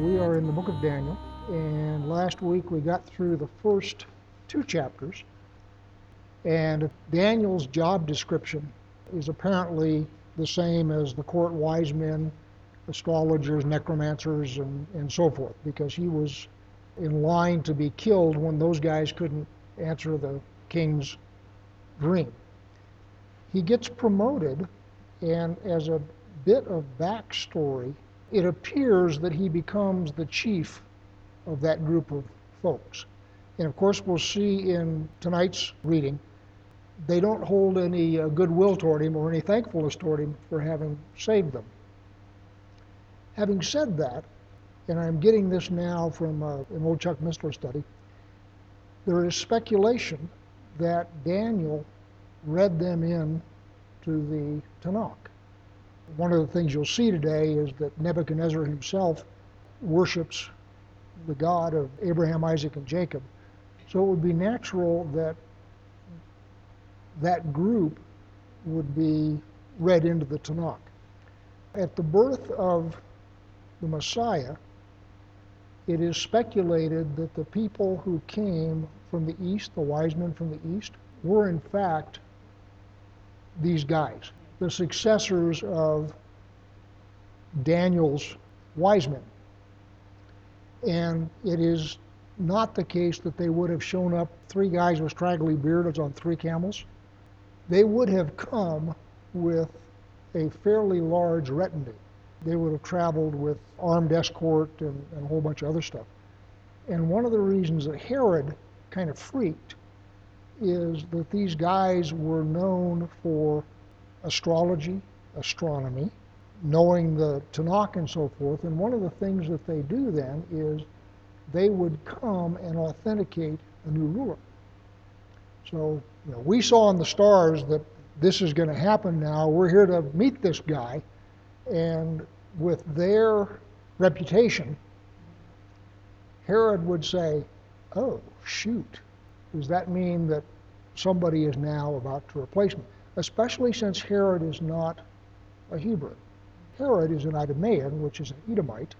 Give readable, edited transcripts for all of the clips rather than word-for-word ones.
We are in the book of Daniel, and last week we got through the first two chapters, and Daniel's job description is apparently the same as the court wise men, astrologers, necromancers, and so forth, because he was in line to be killed when those guys couldn't answer the king's dream. He gets promoted, and as a bit of backstory, it appears that he becomes the chief of that group of folks. And of course, we'll see in tonight's reading, they don't hold any goodwill toward him or any thankfulness toward him for having saved them. Having said that, and I'm getting this now from an old Chuck Missler study, there is speculation that Daniel read them in to the Tanakh. One of the things you'll see today is that Nebuchadnezzar himself worships the God of Abraham, Isaac, and Jacob. So it would be natural that that group would be read into the Tanakh. At the birth of the Messiah, it is speculated that the people who came from the east, the wise men from the east, were in fact these guys, the successors of Daniel's wise men. And it is not the case that they would have shown up, three guys with straggly beards on three camels. They would have come with a fairly large retinue. They would have traveled with armed escort and a whole bunch of other stuff. And one of the reasons that Herod kind of freaked is that these guys were known for astrology, astronomy, knowing the Tanakh and so forth. And one of the things that they do then is they would come and authenticate a new ruler. So, you know, we saw in the stars that this is going to happen now. We're here to meet this guy. And with their reputation, Herod would say, oh, shoot, does that mean that somebody is now about to replace me? Especially since Herod is not a Hebrew. Herod is an Idumean, which is an Edomite.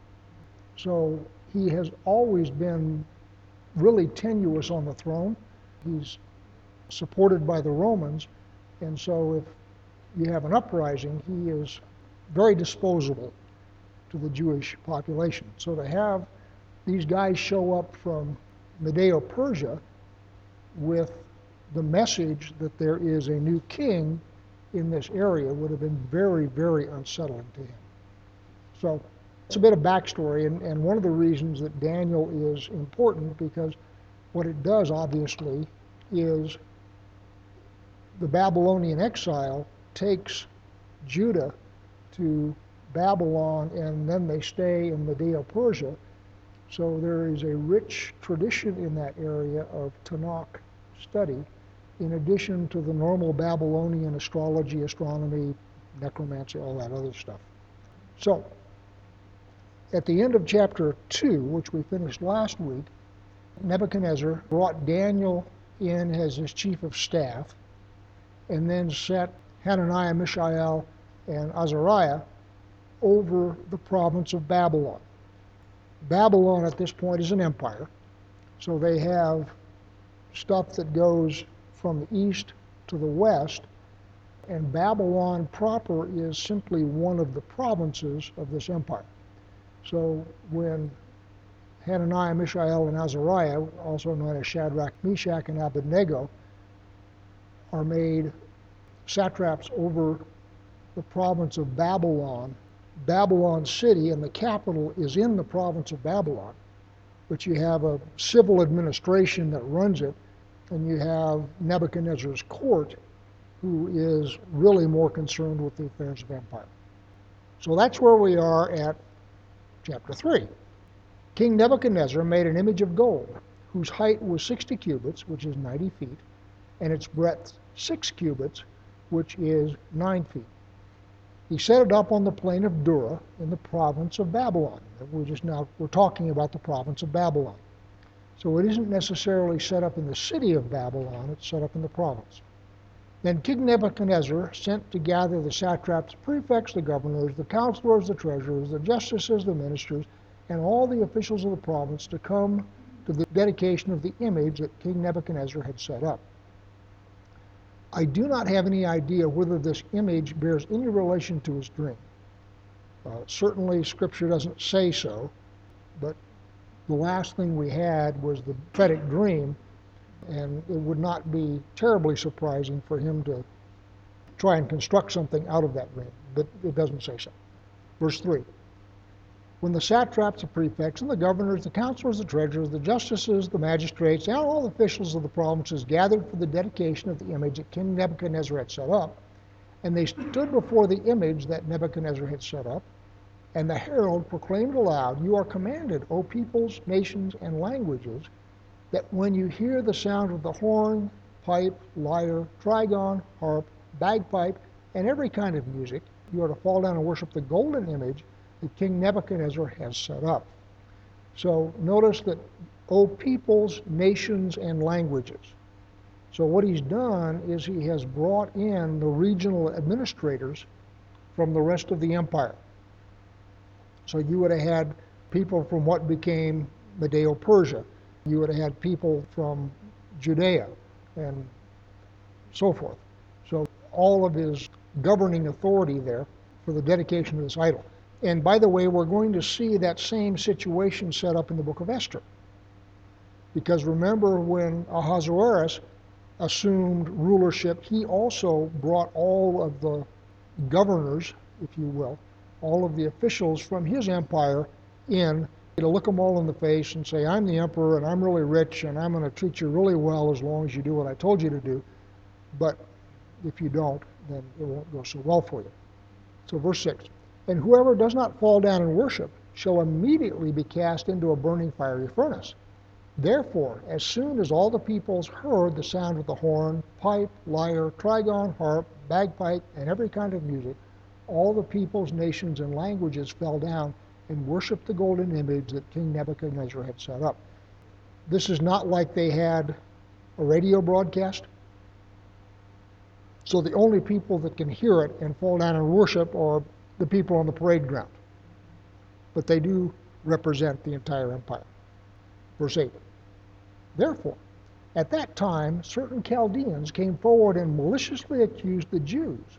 So he has always been really tenuous on the throne. He's supported by the Romans. And so if you have an uprising, he is very disposable to the Jewish population. So to have these guys show up from Medo-Persia with the message that there is a new king in this area would have been very, very unsettling to him. So it's a bit of backstory, and one of the reasons that Daniel is important, because what it does, obviously, is the Babylonian exile takes Judah to Babylon, and then they stay in Medo-Persia. So there is a rich tradition in that area of Tanakh study, in addition to the normal Babylonian astrology, astronomy, necromancy, all that other stuff. So, at the end of chapter 2, which we finished last week, Nebuchadnezzar brought Daniel in as his chief of staff, and then set Hananiah, Mishael, and Azariah over the province of Babylon. Babylon at this point is an empire, so they have stuff that goes from the east to the west, and Babylon proper is simply one of the provinces of this empire. So when Hananiah, Mishael, and Azariah, also known as Shadrach, Meshach, and Abednego, are made satraps over the province of Babylon, Babylon city, and the capital is in the province of Babylon, but you have a civil administration that runs it, and you have Nebuchadnezzar's court, who is really more concerned with the affairs of empire. So that's where we are at chapter 3. King Nebuchadnezzar made an image of gold, whose height was 60 cubits, which is 90 feet, and its breadth 6 cubits, which is 9 feet. He set it up on the plain of Dura in the province of Babylon. We're talking about the province of Babylon. So it isn't necessarily set up in the city of Babylon, it's set up in the province. Then King Nebuchadnezzar sent to gather the satraps, prefects, the governors, the counselors, the treasurers, the justices, the ministers, and all the officials of the province to come to the dedication of the image that King Nebuchadnezzar had set up. I do not have any idea whether this image bears any relation to his dream. Certainly Scripture doesn't say so, but the last thing we had was the prophetic dream, and it would not be terribly surprising for him to try and construct something out of that dream, but it doesn't say so. Verse 3, when the satraps, the prefects, and the governors, the counselors, the treasurers, the justices, the magistrates, and all the officials of the provinces gathered for the dedication of the image that King Nebuchadnezzar had set up, and they stood before the image that Nebuchadnezzar had set up, and the herald proclaimed aloud, "You are commanded, O peoples, nations, and languages, that when you hear the sound of the horn, pipe, lyre, trigon, harp, bagpipe, and every kind of music, you are to fall down and worship the golden image that King Nebuchadnezzar has set up." So notice that, O peoples, nations, and languages. So what he's done is he has brought in the regional administrators from the rest of the empire. So you would have had people from what became Medo-Persia. You would have had people from Judea and so forth. So all of his governing authority there for the dedication of this idol. And by the way, we're going to see that same situation set up in the book of Esther. Because remember when Ahasuerus assumed rulership, he also brought all of the governors, if you will, all of the officials from his empire in to look them all in the face and say, "I'm the emperor and I'm really rich and I'm going to treat you really well as long as you do what I told you to do. But if you don't, then it won't go so well for you." So verse 6, "And whoever does not fall down and worship shall immediately be cast into a burning fiery furnace. Therefore, as soon as all the peoples heard the sound of the horn, pipe, lyre, trigon, harp, bagpipe, and every kind of music, all the peoples, nations, and languages fell down and worshiped the golden image that King Nebuchadnezzar had set up." This is not like they had a radio broadcast. So the only people that can hear it and fall down and worship are the people on the parade ground. But they do represent the entire empire. Verse 8, "Therefore, at that time, certain Chaldeans came forward and maliciously accused the Jews.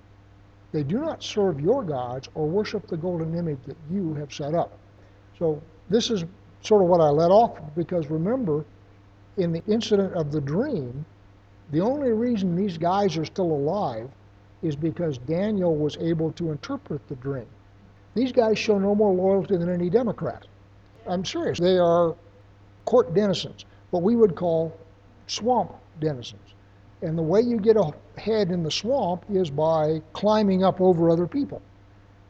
They do not serve your gods or worship the golden image that you have set up.'" So this is sort of what I let off, because remember, in the incident of the dream, the only reason these guys are still alive is because Daniel was able to interpret the dream. These guys show no more loyalty than any Democrat. I'm serious. They are court denizens, what we would call swamp denizens. And the way you get ahead in the swamp is by climbing up over other people.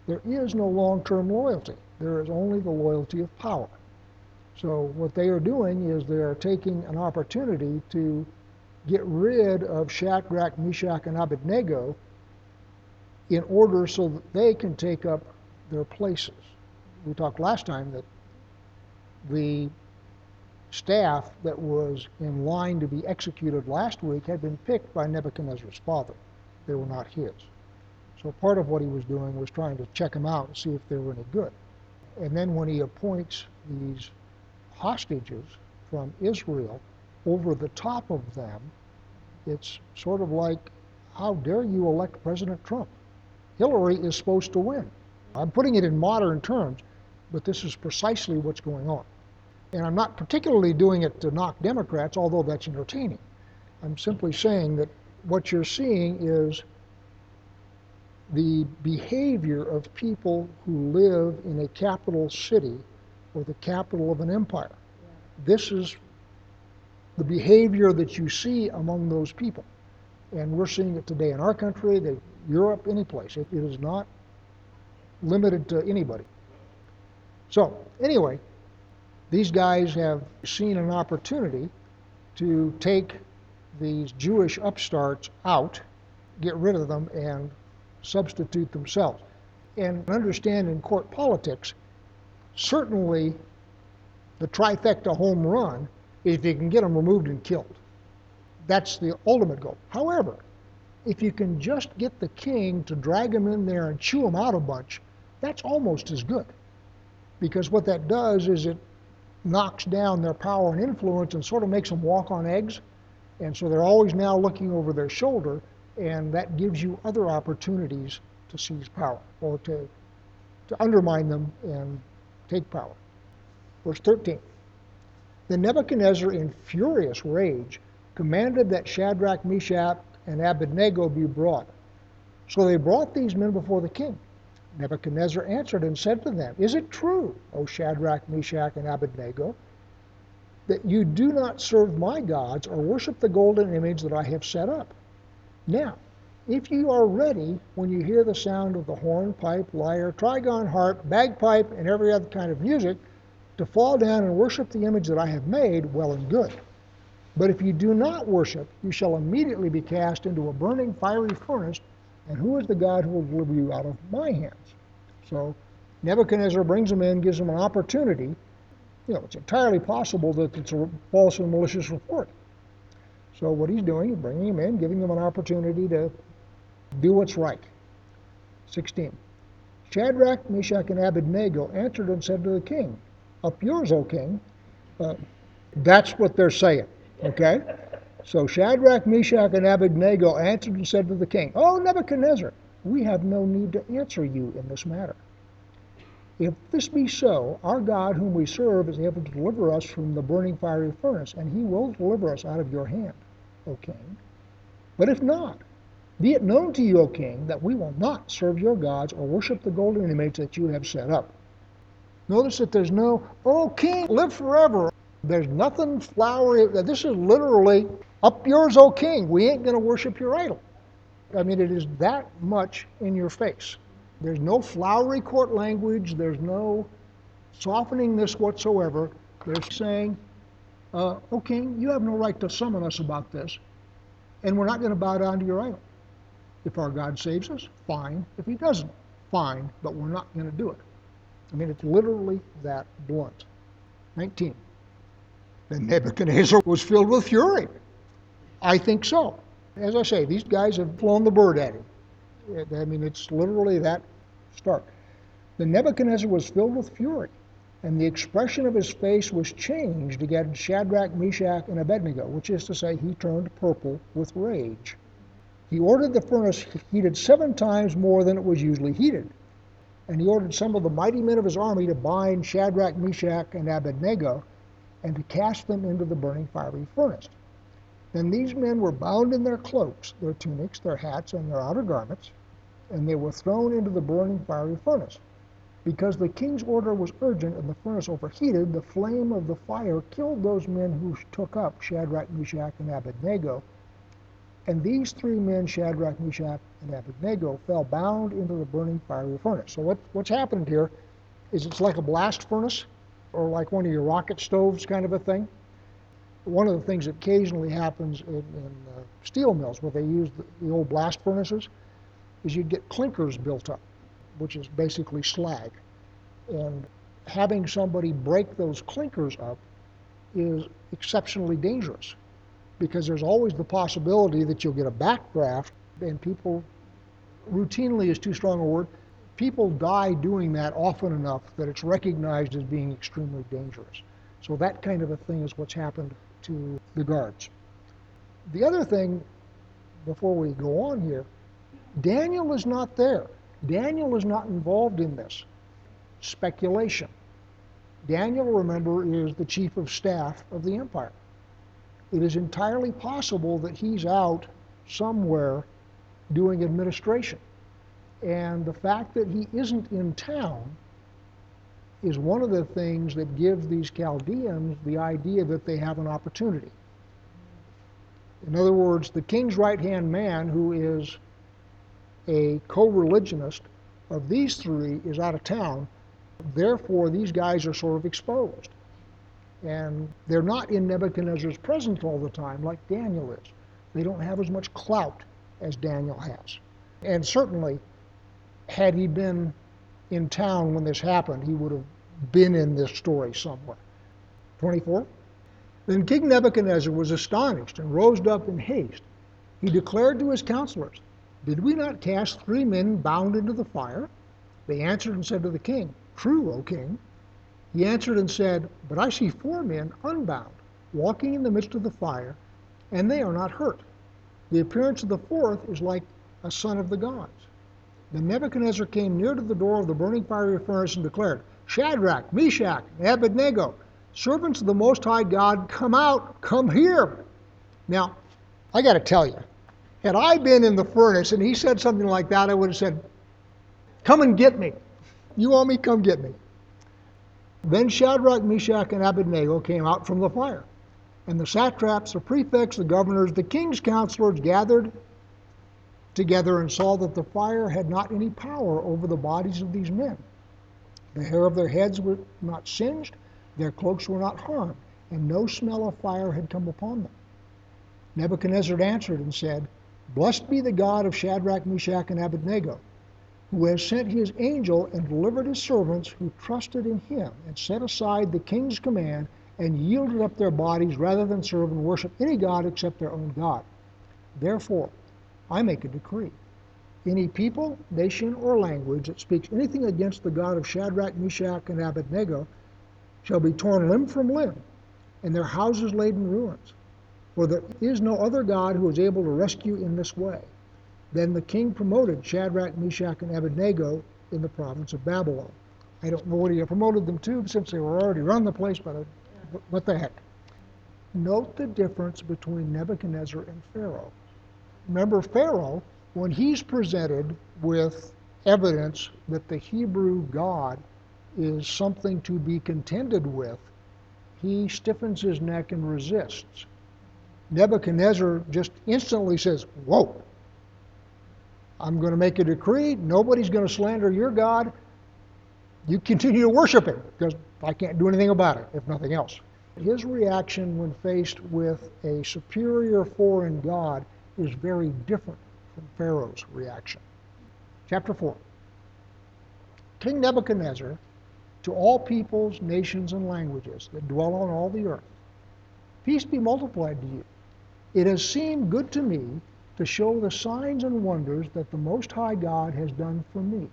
There is no long-term loyalty. There is only the loyalty of power. So what they are doing is they are taking an opportunity to get rid of Shadrach, Meshach, and Abednego in order so that they can take up their places. We talked last time that the staff that was in line to be executed last week had been picked by Nebuchadnezzar's father. They were not his. So part of what he was doing was trying to check them out and see if they were any good. And then when he appoints these hostages from Israel over the top of them, it's sort of like, how dare you elect President Trump? Hillary is supposed to win. I'm putting it in modern terms, but this is precisely what's going on. And I'm not particularly doing it to knock Democrats, although that's entertaining. I'm simply saying that what you're seeing is the behavior of people who live in a capital city or the capital of an empire. This is the behavior that you see among those people. And we're seeing it today in our country, Europe, any place. It is not limited to anybody. So anyway, these guys have seen an opportunity to take these Jewish upstarts out, get rid of them, and substitute themselves. And understand in court politics, certainly the trifecta home run is if you can get them removed and killed. That's the ultimate goal. However, if you can just get the king to drag them in there and chew them out a bunch, that's almost as good. Because what that does is it knocks down their power and influence and sort of makes them walk on eggs. And so they're always now looking over their shoulder, and that gives you other opportunities to seize power or to undermine them and take power. Verse 13, then Nebuchadnezzar, in furious rage, commanded that Shadrach, Meshach, and Abednego be brought. So they brought these men before the king. Nebuchadnezzar answered and said to them, is it true, O Shadrach, Meshach, and Abednego, that you do not serve my gods or worship the golden image that I have set up? Now, if you are ready when you hear the sound of the horn, pipe, lyre, trigon, harp, bagpipe, and every other kind of music, to fall down and worship the image that I have made, well and good. But if you do not worship, you shall immediately be cast into a burning fiery furnace, and who is the God who will deliver you out of my hands? So Nebuchadnezzar brings them in, gives them an opportunity. You know, it's entirely possible that it's a false and malicious report. So what he's doing is bringing them in, giving them an opportunity to do what's right. 16, Shadrach, Meshach, and Abednego answered and said to the king, up yours, O king. That's what they're saying. Okay? So Shadrach, Meshach, and Abednego answered and said to the king, O Nebuchadnezzar, we have no need to answer you in this matter. If this be so, our God whom we serve is able to deliver us from the burning fiery furnace, and he will deliver us out of your hand, O king. But if not, be it known to you, O king, that we will not serve your gods or worship the golden image that you have set up. Notice that there's no, O king, live forever. There's nothing flowery. This is literally, up yours, O king. We ain't going to worship your idol. I mean, it is that much in your face. There's no flowery court language. There's no softening this whatsoever. They're saying, O king, you have no right to summon us about this, and we're not going to bow down to your idol. If our God saves us, fine. If he doesn't, fine, but we're not going to do it. I mean, it's literally that blunt. 19. Then Nebuchadnezzar was filled with fury. I think so. As I say, these guys have flown the bird at him. I mean, it's literally that stark. Then Nebuchadnezzar was filled with fury, and the expression of his face was changed against Shadrach, Meshach, and Abednego, which is to say, he turned purple with rage. He ordered the furnace heated 7 times more than it was usually heated. And he ordered some of the mighty men of his army to bind Shadrach, Meshach, and Abednego, and to cast them into the burning fiery furnace. Then these men were bound in their cloaks, their tunics, their hats, and their outer garments, and they were thrown into the burning fiery furnace. Because the king's order was urgent and the furnace overheated, the flame of the fire killed those men who took up Shadrach, Meshach, and Abednego. And these 3 men, Shadrach, Meshach, and Abednego, fell bound into the burning fiery furnace. So what's happened here is it's like a blast furnace or like one of your rocket stoves kind of a thing. One of the things that occasionally happens in steel mills where they use the old blast furnaces is you'd get clinkers built up, which is basically slag. And having somebody break those clinkers up is exceptionally dangerous, because there's always the possibility that you'll get a backdraft, and people, routinely is too strong a word, people die doing that often enough that it's recognized as being extremely dangerous. So that kind of a thing is what's happened to the guards. The other thing, before we go on here, Daniel is not there. Daniel is not involved in this speculation. Daniel, remember, is the chief of staff of the empire. It is entirely possible that he's out somewhere doing administration. And the fact that he isn't in town is one of the things that gives these Chaldeans the idea that they have an opportunity. In other words, the king's right-hand man, who is a co-religionist of these 3, is out of town, Therefore, these guys are sort of exposed. And they're not in Nebuchadnezzar's presence all the time like Daniel is. They don't have as much clout as Daniel has. And certainly, had he been in town when this happened, he would have been in this story somewhere. 24. Then King Nebuchadnezzar was astonished and rose up in haste. He declared to his counselors, "Did we not cast 3 men bound into the fire?" They answered and said to the king, "True, O king." He answered and said, "But I see 4 men unbound, walking in the midst of the fire, and they are not hurt. The appearance of the 4th is like a son of the gods." Then Nebuchadnezzar came near to the door of the burning fiery furnace and declared, "Shadrach, Meshach, and Abednego, servants of the Most High God, come out, come here." Now, I got to tell you, had I been in the furnace and he said something like that, I would have said, "Come and get me. You owe me, come get me." Then Shadrach, Meshach, and Abednego came out from the fire. And the satraps, the prefects, the governors, the king's counselors gathered together and saw that the fire had not any power over the bodies of these men. The hair of their heads were not singed, their cloaks were not harmed, and no smell of fire had come upon them. Nebuchadnezzar answered and said, "Blessed be the God of Shadrach, Meshach, and Abednego, who has sent his angel and delivered his servants who trusted in him and set aside the king's command and yielded up their bodies rather than serve and worship any god except their own God. Therefore, I make a decree. Any people, nation, or language that speaks anything against the God of Shadrach, Meshach, and Abednego shall be torn limb from limb and their houses laid in ruins. For there is no other God who is able to rescue in this way." Then the king promoted Shadrach, Meshach, and Abednego in the province of Babylon. I don't know what he promoted them to since they were already run the place, but what the heck. Note the difference between Nebuchadnezzar and Pharaoh. Remember Pharaoh, when he's presented with evidence that the Hebrew God is something to be contended with, he stiffens his neck and resists. Nebuchadnezzar just instantly says, "Whoa. I'm going to make a decree. Nobody's going to slander your God. You continue to worship him because I can't do anything about it, if nothing else." His reaction when faced with a superior foreign God is very different from Pharaoh's reaction. Chapter 4. King Nebuchadnezzar, to all peoples, nations, and languages that dwell on all the earth, peace be multiplied to you. It has seemed good to me to show the signs and wonders that the Most High God has done for me.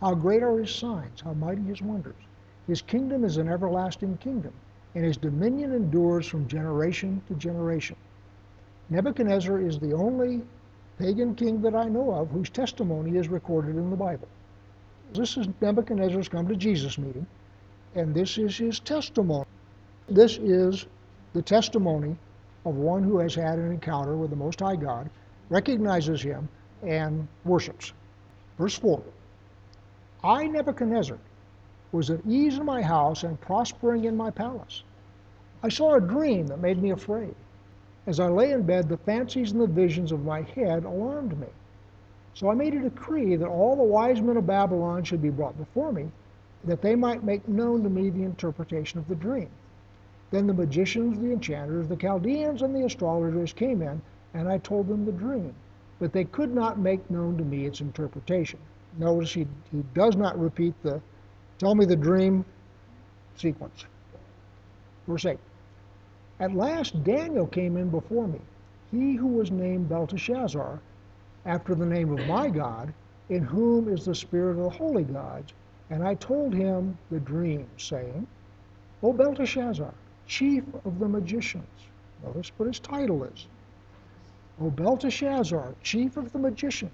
How great are his signs, how mighty his wonders. His kingdom is an everlasting kingdom, and his dominion endures from generation to generation. Nebuchadnezzar is the only pagan king that I know of whose testimony is recorded in the Bible. This is Nebuchadnezzar's come to Jesus meeting, and this is his testimony. This is the testimony of one who has had an encounter with the Most High God, recognizes him, and worships. Verse 4, I, Nebuchadnezzar, was at ease in my house and prospering in my palace. I saw a dream that made me afraid. As I lay in bed, the fancies and the visions of my head alarmed me. So I made a decree that all the wise men of Babylon should be brought before me, that they might make known to me the interpretation of the dream. Then the magicians, the enchanters, the Chaldeans, and the astrologers came in, and I told them the dream, but they could not make known to me its interpretation. Notice he does not repeat the tell me the dream sequence. Verse 8. At last Daniel came in before me, he who was named Belteshazzar, after the name of my God, in whom is the spirit of the holy gods, and I told him the dream, saying, O Belteshazzar, chief of the magicians. Notice what his title is. O Belteshazzar, chief of the magicians,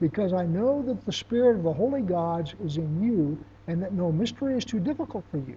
because I know that the spirit of the holy gods is in you, and that no mystery is too difficult for you.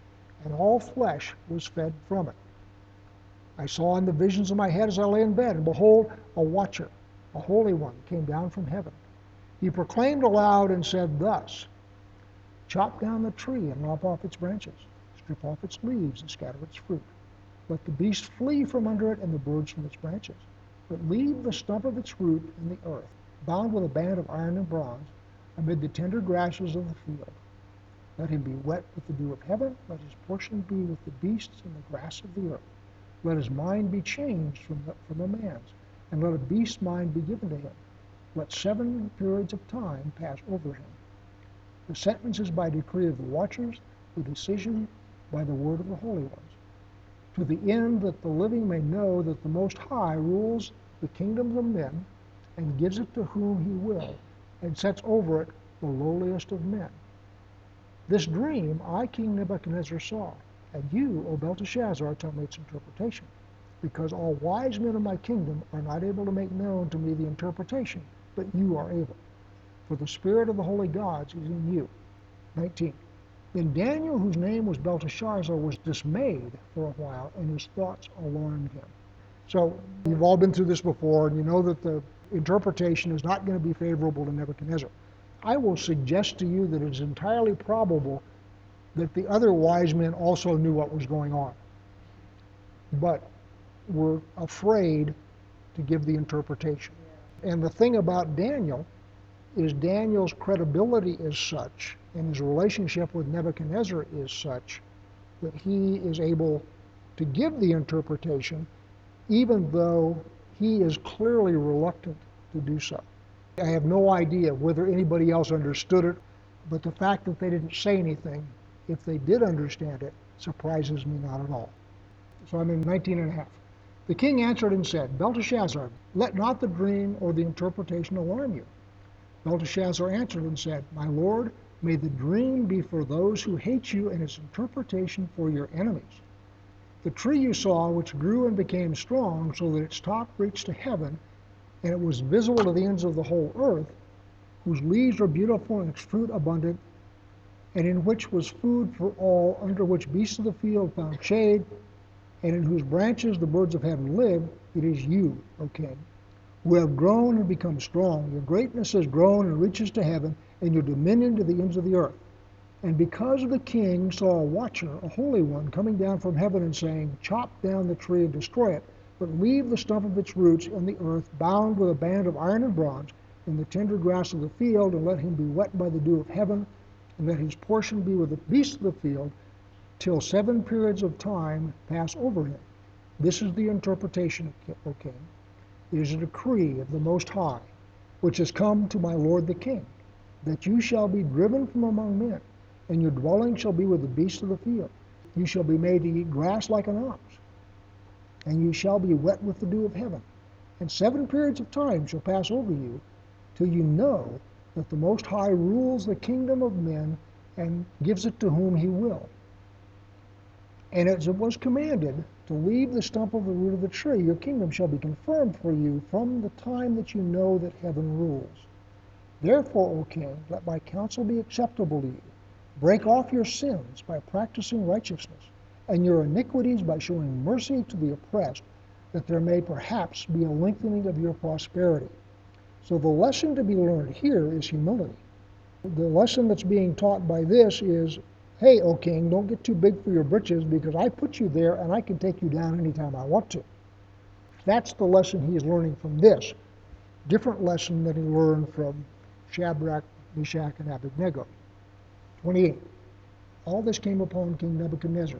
and all flesh was fed from it. I saw in the visions of my head as I lay in bed, and behold, a watcher, a holy one, came down from heaven. He proclaimed aloud and said thus, chop down the tree and lop off its branches, strip off its leaves and scatter its fruit. Let the beasts flee from under it and the birds from its branches, but leave the stump of its root in the earth, bound with a band of iron and bronze, amid the tender grasses of the field. Let him be wet with the dew of heaven, let his portion be with the beasts and the grass of the earth. Let his mind be changed from a man's, and let a beast's mind be given to him. Let 7 periods of time pass over him. The sentence is by decree of the watchers, the decision by the word of the holy ones, to the end that the living may know that the Most High rules the kingdoms of men and gives it to whom he will, and sets over it the lowliest of men. This dream I, King Nebuchadnezzar, saw, and you, O Belteshazzar, tell me its interpretation, because all wise men of my kingdom are not able to make known to me the interpretation, but you are able, for the spirit of the holy gods is in you. 19. Then Daniel, whose name was Belteshazzar, was dismayed for a while, and his thoughts alarmed him. So you've all been through this before, and you know that the interpretation is not going to be favorable to Nebuchadnezzar. I will suggest to you that it is entirely probable that the other wise men also knew what was going on, but were afraid to give the interpretation. And the thing about Daniel is Daniel's credibility is such, and his relationship with Nebuchadnezzar is such, that he is able to give the interpretation, even though he is clearly reluctant to do so. I have no idea whether anybody else understood it, but the fact that they didn't say anything, if they did understand it, surprises me not at all. So I'm in 19 and a half. The king answered and said, Belteshazzar, let not the dream or the interpretation alarm you. Belteshazzar answered and said, my lord, may the dream be for those who hate you and its interpretation for your enemies. The tree you saw, which grew and became strong so that its top reached to heaven, and it was visible to the ends of the whole earth, whose leaves were beautiful and its fruit abundant, and in which was food for all, under which beasts of the field found shade, and in whose branches the birds of heaven lived, it is you, O king, who have grown and become strong. Your greatness has grown and reaches to heaven, and your dominion to the ends of the earth. And because the king saw a watcher, a holy one, coming down from heaven and saying, chop down the tree and destroy it, but leave the stump of its roots in the earth, bound with a band of iron and bronze, in the tender grass of the field, and let him be wet by the dew of heaven, and let his portion be with the beasts of the field, till 7 periods of time pass over him. This is the interpretation, O king. It is a decree of the Most High, which has come to my lord the king, that you shall be driven from among men, and your dwelling shall be with the beasts of the field. You shall be made to eat grass like an ox, and you shall be wet with the dew of heaven. And 7 periods of time shall pass over you, till you know that the Most High rules the kingdom of men and gives it to whom he will. And as it was commanded to leave the stump of the root of the tree, your kingdom shall be confirmed for you from the time that you know that heaven rules. Therefore, O king, let my counsel be acceptable to you. Break off your sins by practicing righteousness, and your iniquities by showing mercy to the oppressed, that there may perhaps be a lengthening of your prosperity. So the lesson to be learned here is humility. The lesson that's being taught by this is, hey, O king, don't get too big for your britches, because I put you there and I can take you down anytime I want to. That's the lesson he is learning from this. Different lesson than he learned from Shadrach, Meshach, and Abednego. 28. All this came upon King Nebuchadnezzar.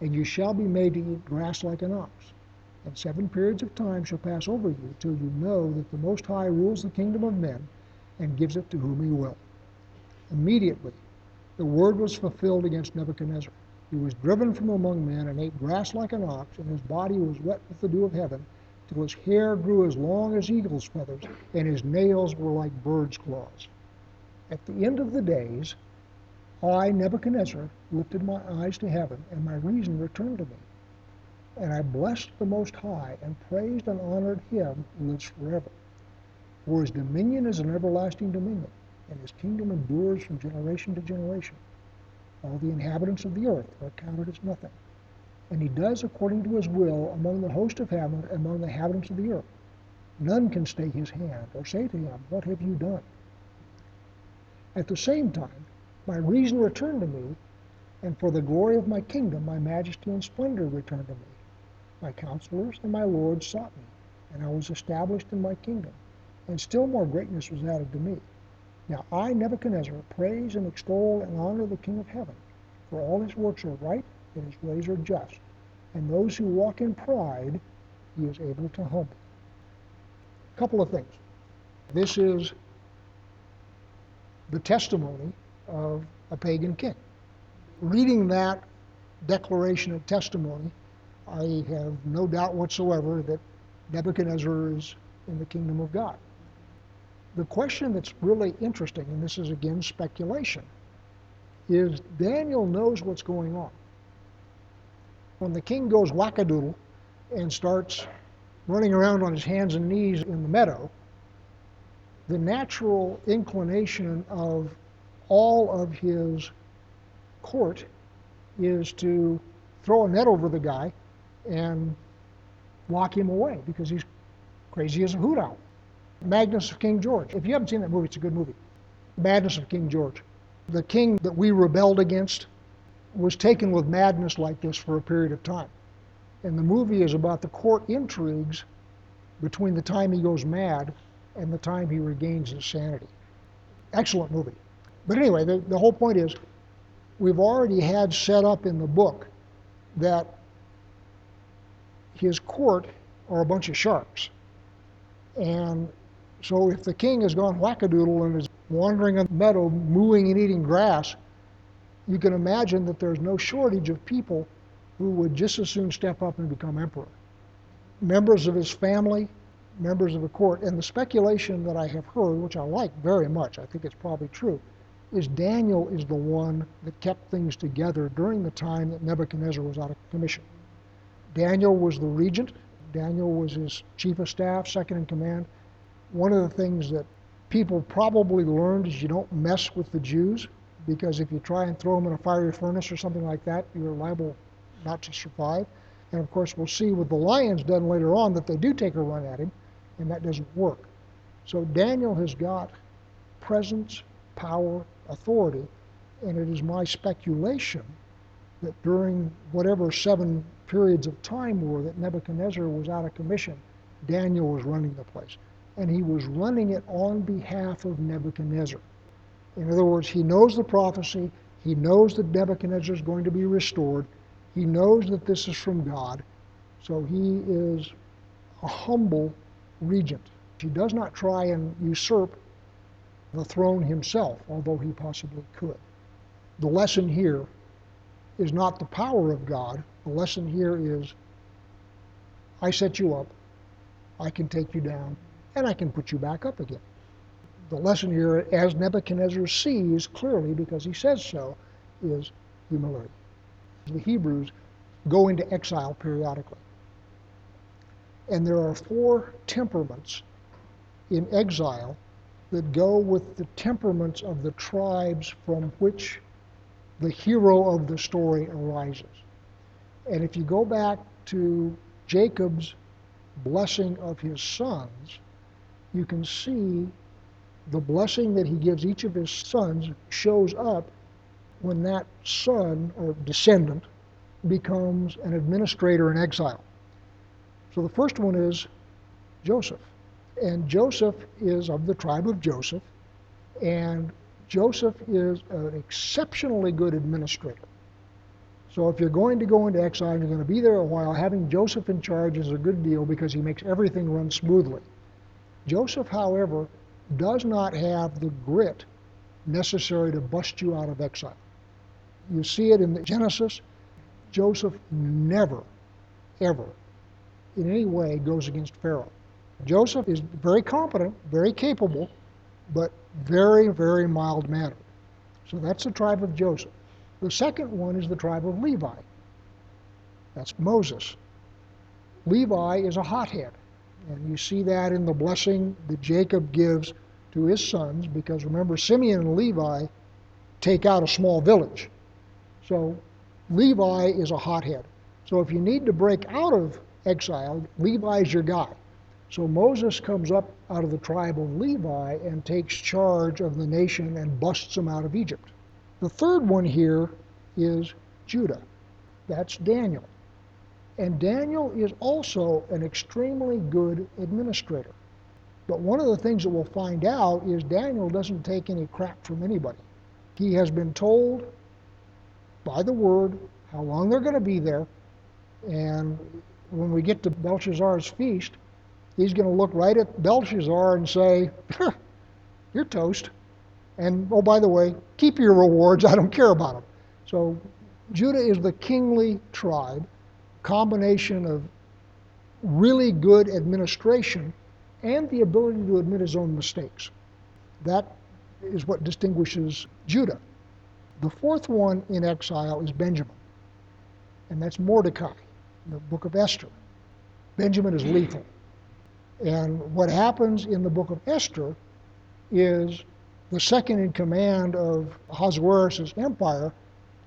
and you shall be made to eat grass like an ox. And 7 periods of time shall pass over you, till you know that the Most High rules the kingdom of men, and gives it to whom he will. Immediately, the word was fulfilled against Nebuchadnezzar. He was driven from among men and ate grass like an ox, and his body was wet with the dew of heaven, till his hair grew as long as eagle's feathers, and his nails were like bird's claws. At the end of the days, I, Nebuchadnezzar, lifted my eyes to heaven, and my reason returned to me. And I blessed the Most High, and praised and honored him who lives forever. For his dominion is an everlasting dominion, and his kingdom endures from generation to generation. All the inhabitants of the earth are counted as nothing. And he does according to his will among the host of heaven and among the inhabitants of the earth. None can stay his hand or say to him, "What have you done?" At the same time, my reason returned to me, and for the glory of my kingdom, my majesty and splendor returned to me. My counselors and my lords sought me, and I was established in my kingdom, and still more greatness was added to me. Now I, Nebuchadnezzar, praise and extol and honor the King of heaven, for all his works are right and his ways are just, and those who walk in pride he is able to humble. A couple of things. This is the testimony of a pagan king. Reading that declaration of testimony, I have no doubt whatsoever that Nebuchadnezzar is in the kingdom of God. The question that's really interesting, and this is again speculation, is Daniel knows what's going on. When the king goes wackadoodle and starts running around on his hands and knees in the meadow, the natural inclination of all of his court is to throw a net over the guy and lock him away because he's crazy as a hoot owl. Madness of King George. If you haven't seen that movie, it's a good movie. Madness of King George. The king that we rebelled against was taken with madness like this for a period of time. And the movie is about the court intrigues between the time he goes mad and the time he regains his sanity. Excellent movie. But anyway, the whole point is we've already had set up in the book that his court are a bunch of sharks. And so if the king has gone wackadoodle and is wandering in the meadow, mooing and eating grass, you can imagine that there's no shortage of people who would just as soon step up and become emperor. Members of his family, members of the court, and the speculation that I have heard, which I like very much, I think it's probably true, is Daniel is the one that kept things together during the time that Nebuchadnezzar was out of commission. Daniel was the regent. Daniel was his chief of staff, second in command. One of the things that people probably learned is you don't mess with the Jews, because if you try and throw them in a fiery furnace or something like that, you're liable not to survive. And of course, we'll see with the lions done later on that they do take a run at him, and that doesn't work. So Daniel has got presence, power, authority, and it is my speculation that during whatever 7 periods of time were that Nebuchadnezzar was out of commission, Daniel was running the place. And he was running it on behalf of Nebuchadnezzar. In other words, he knows the prophecy, he knows that Nebuchadnezzar is going to be restored, he knows that this is from God, so he is a humble regent. He does not try and usurp the throne himself, although he possibly could. The lesson here is not the power of God. The lesson here is, I set you up, I can take you down, and I can put you back up again. The lesson here, as Nebuchadnezzar sees clearly, because he says so, is humility. The Hebrews go into exile periodically. And there are 4 temperaments in exile that go with the temperaments of the tribes from which the hero of the story arises. And if you go back to Jacob's blessing of his sons, you can see the blessing that he gives each of his sons shows up when that son or descendant becomes an administrator in exile. So the first one is Joseph. And Joseph is of the tribe of Joseph. And Joseph is an exceptionally good administrator. So if you're going to go into exile, you're going to be there a while, having Joseph in charge is a good deal because he makes everything run smoothly. Joseph, however, does not have the grit necessary to bust you out of exile. You see it in Genesis. Joseph never, ever, in any way goes against Pharaoh. Joseph is very competent, very capable, but very, very mild-mannered. So that's the tribe of Joseph. The second one is the tribe of Levi. That's Moses. Levi is a hothead, and you see that in the blessing that Jacob gives to his sons, because remember, Simeon and Levi take out a small village. So Levi is a hothead. So if you need to break out of exile, Levi's your guy. So Moses comes up out of the tribe of Levi and takes charge of the nation and busts them out of Egypt. The third one here is Judah. That's Daniel. And Daniel is also an extremely good administrator. But one of the things that we'll find out is Daniel doesn't take any crap from anybody. He has been told by the word how long they're going to be there. And when we get to Belshazzar's feast, he's going to look right at Belshazzar and say, you're toast. And, oh, by the way, keep your rewards. I don't care about them. So Judah is the kingly tribe, combination of really good administration and the ability to admit his own mistakes. That is what distinguishes Judah. The fourth one in exile is Benjamin, and that's Mordecai in the book of Esther. Benjamin is lethal. And what happens in the book of Esther is the second in command of Ahasuerus' empire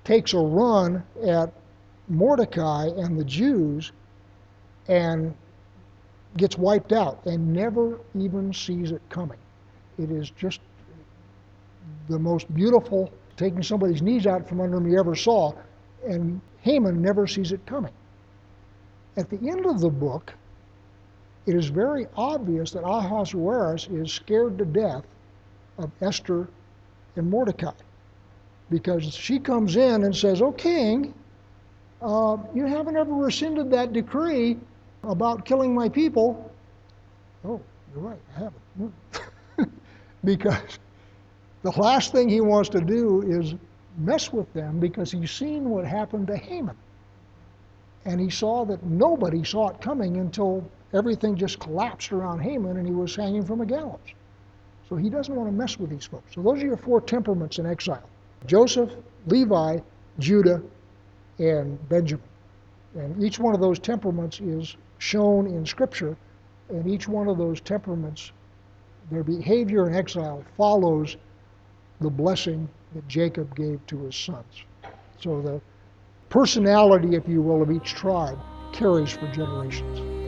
takes a run at Mordecai and the Jews and gets wiped out and never even sees it coming. It is just the most beautiful taking somebody's knees out from under him you ever saw, and Haman never sees it coming. At the end of the book, it is very obvious that Ahasuerus is scared to death of Esther and Mordecai, because she comes in and says, "Oh, King, you haven't ever rescinded that decree about killing my people." "Oh, you're right, I haven't." Because the last thing he wants to do is mess with them, because he's seen what happened to Haman. And he saw that nobody saw it coming until everything just collapsed around Haman and he was hanging from a gallows. So he doesn't want to mess with these folks. So those are your four temperaments in exile: Joseph, Levi, Judah, and Benjamin. And each one of those temperaments is shown in Scripture, and each one of those temperaments, their behavior in exile follows the blessing that Jacob gave to his sons. So the personality, if you will, of each tribe carries for generations.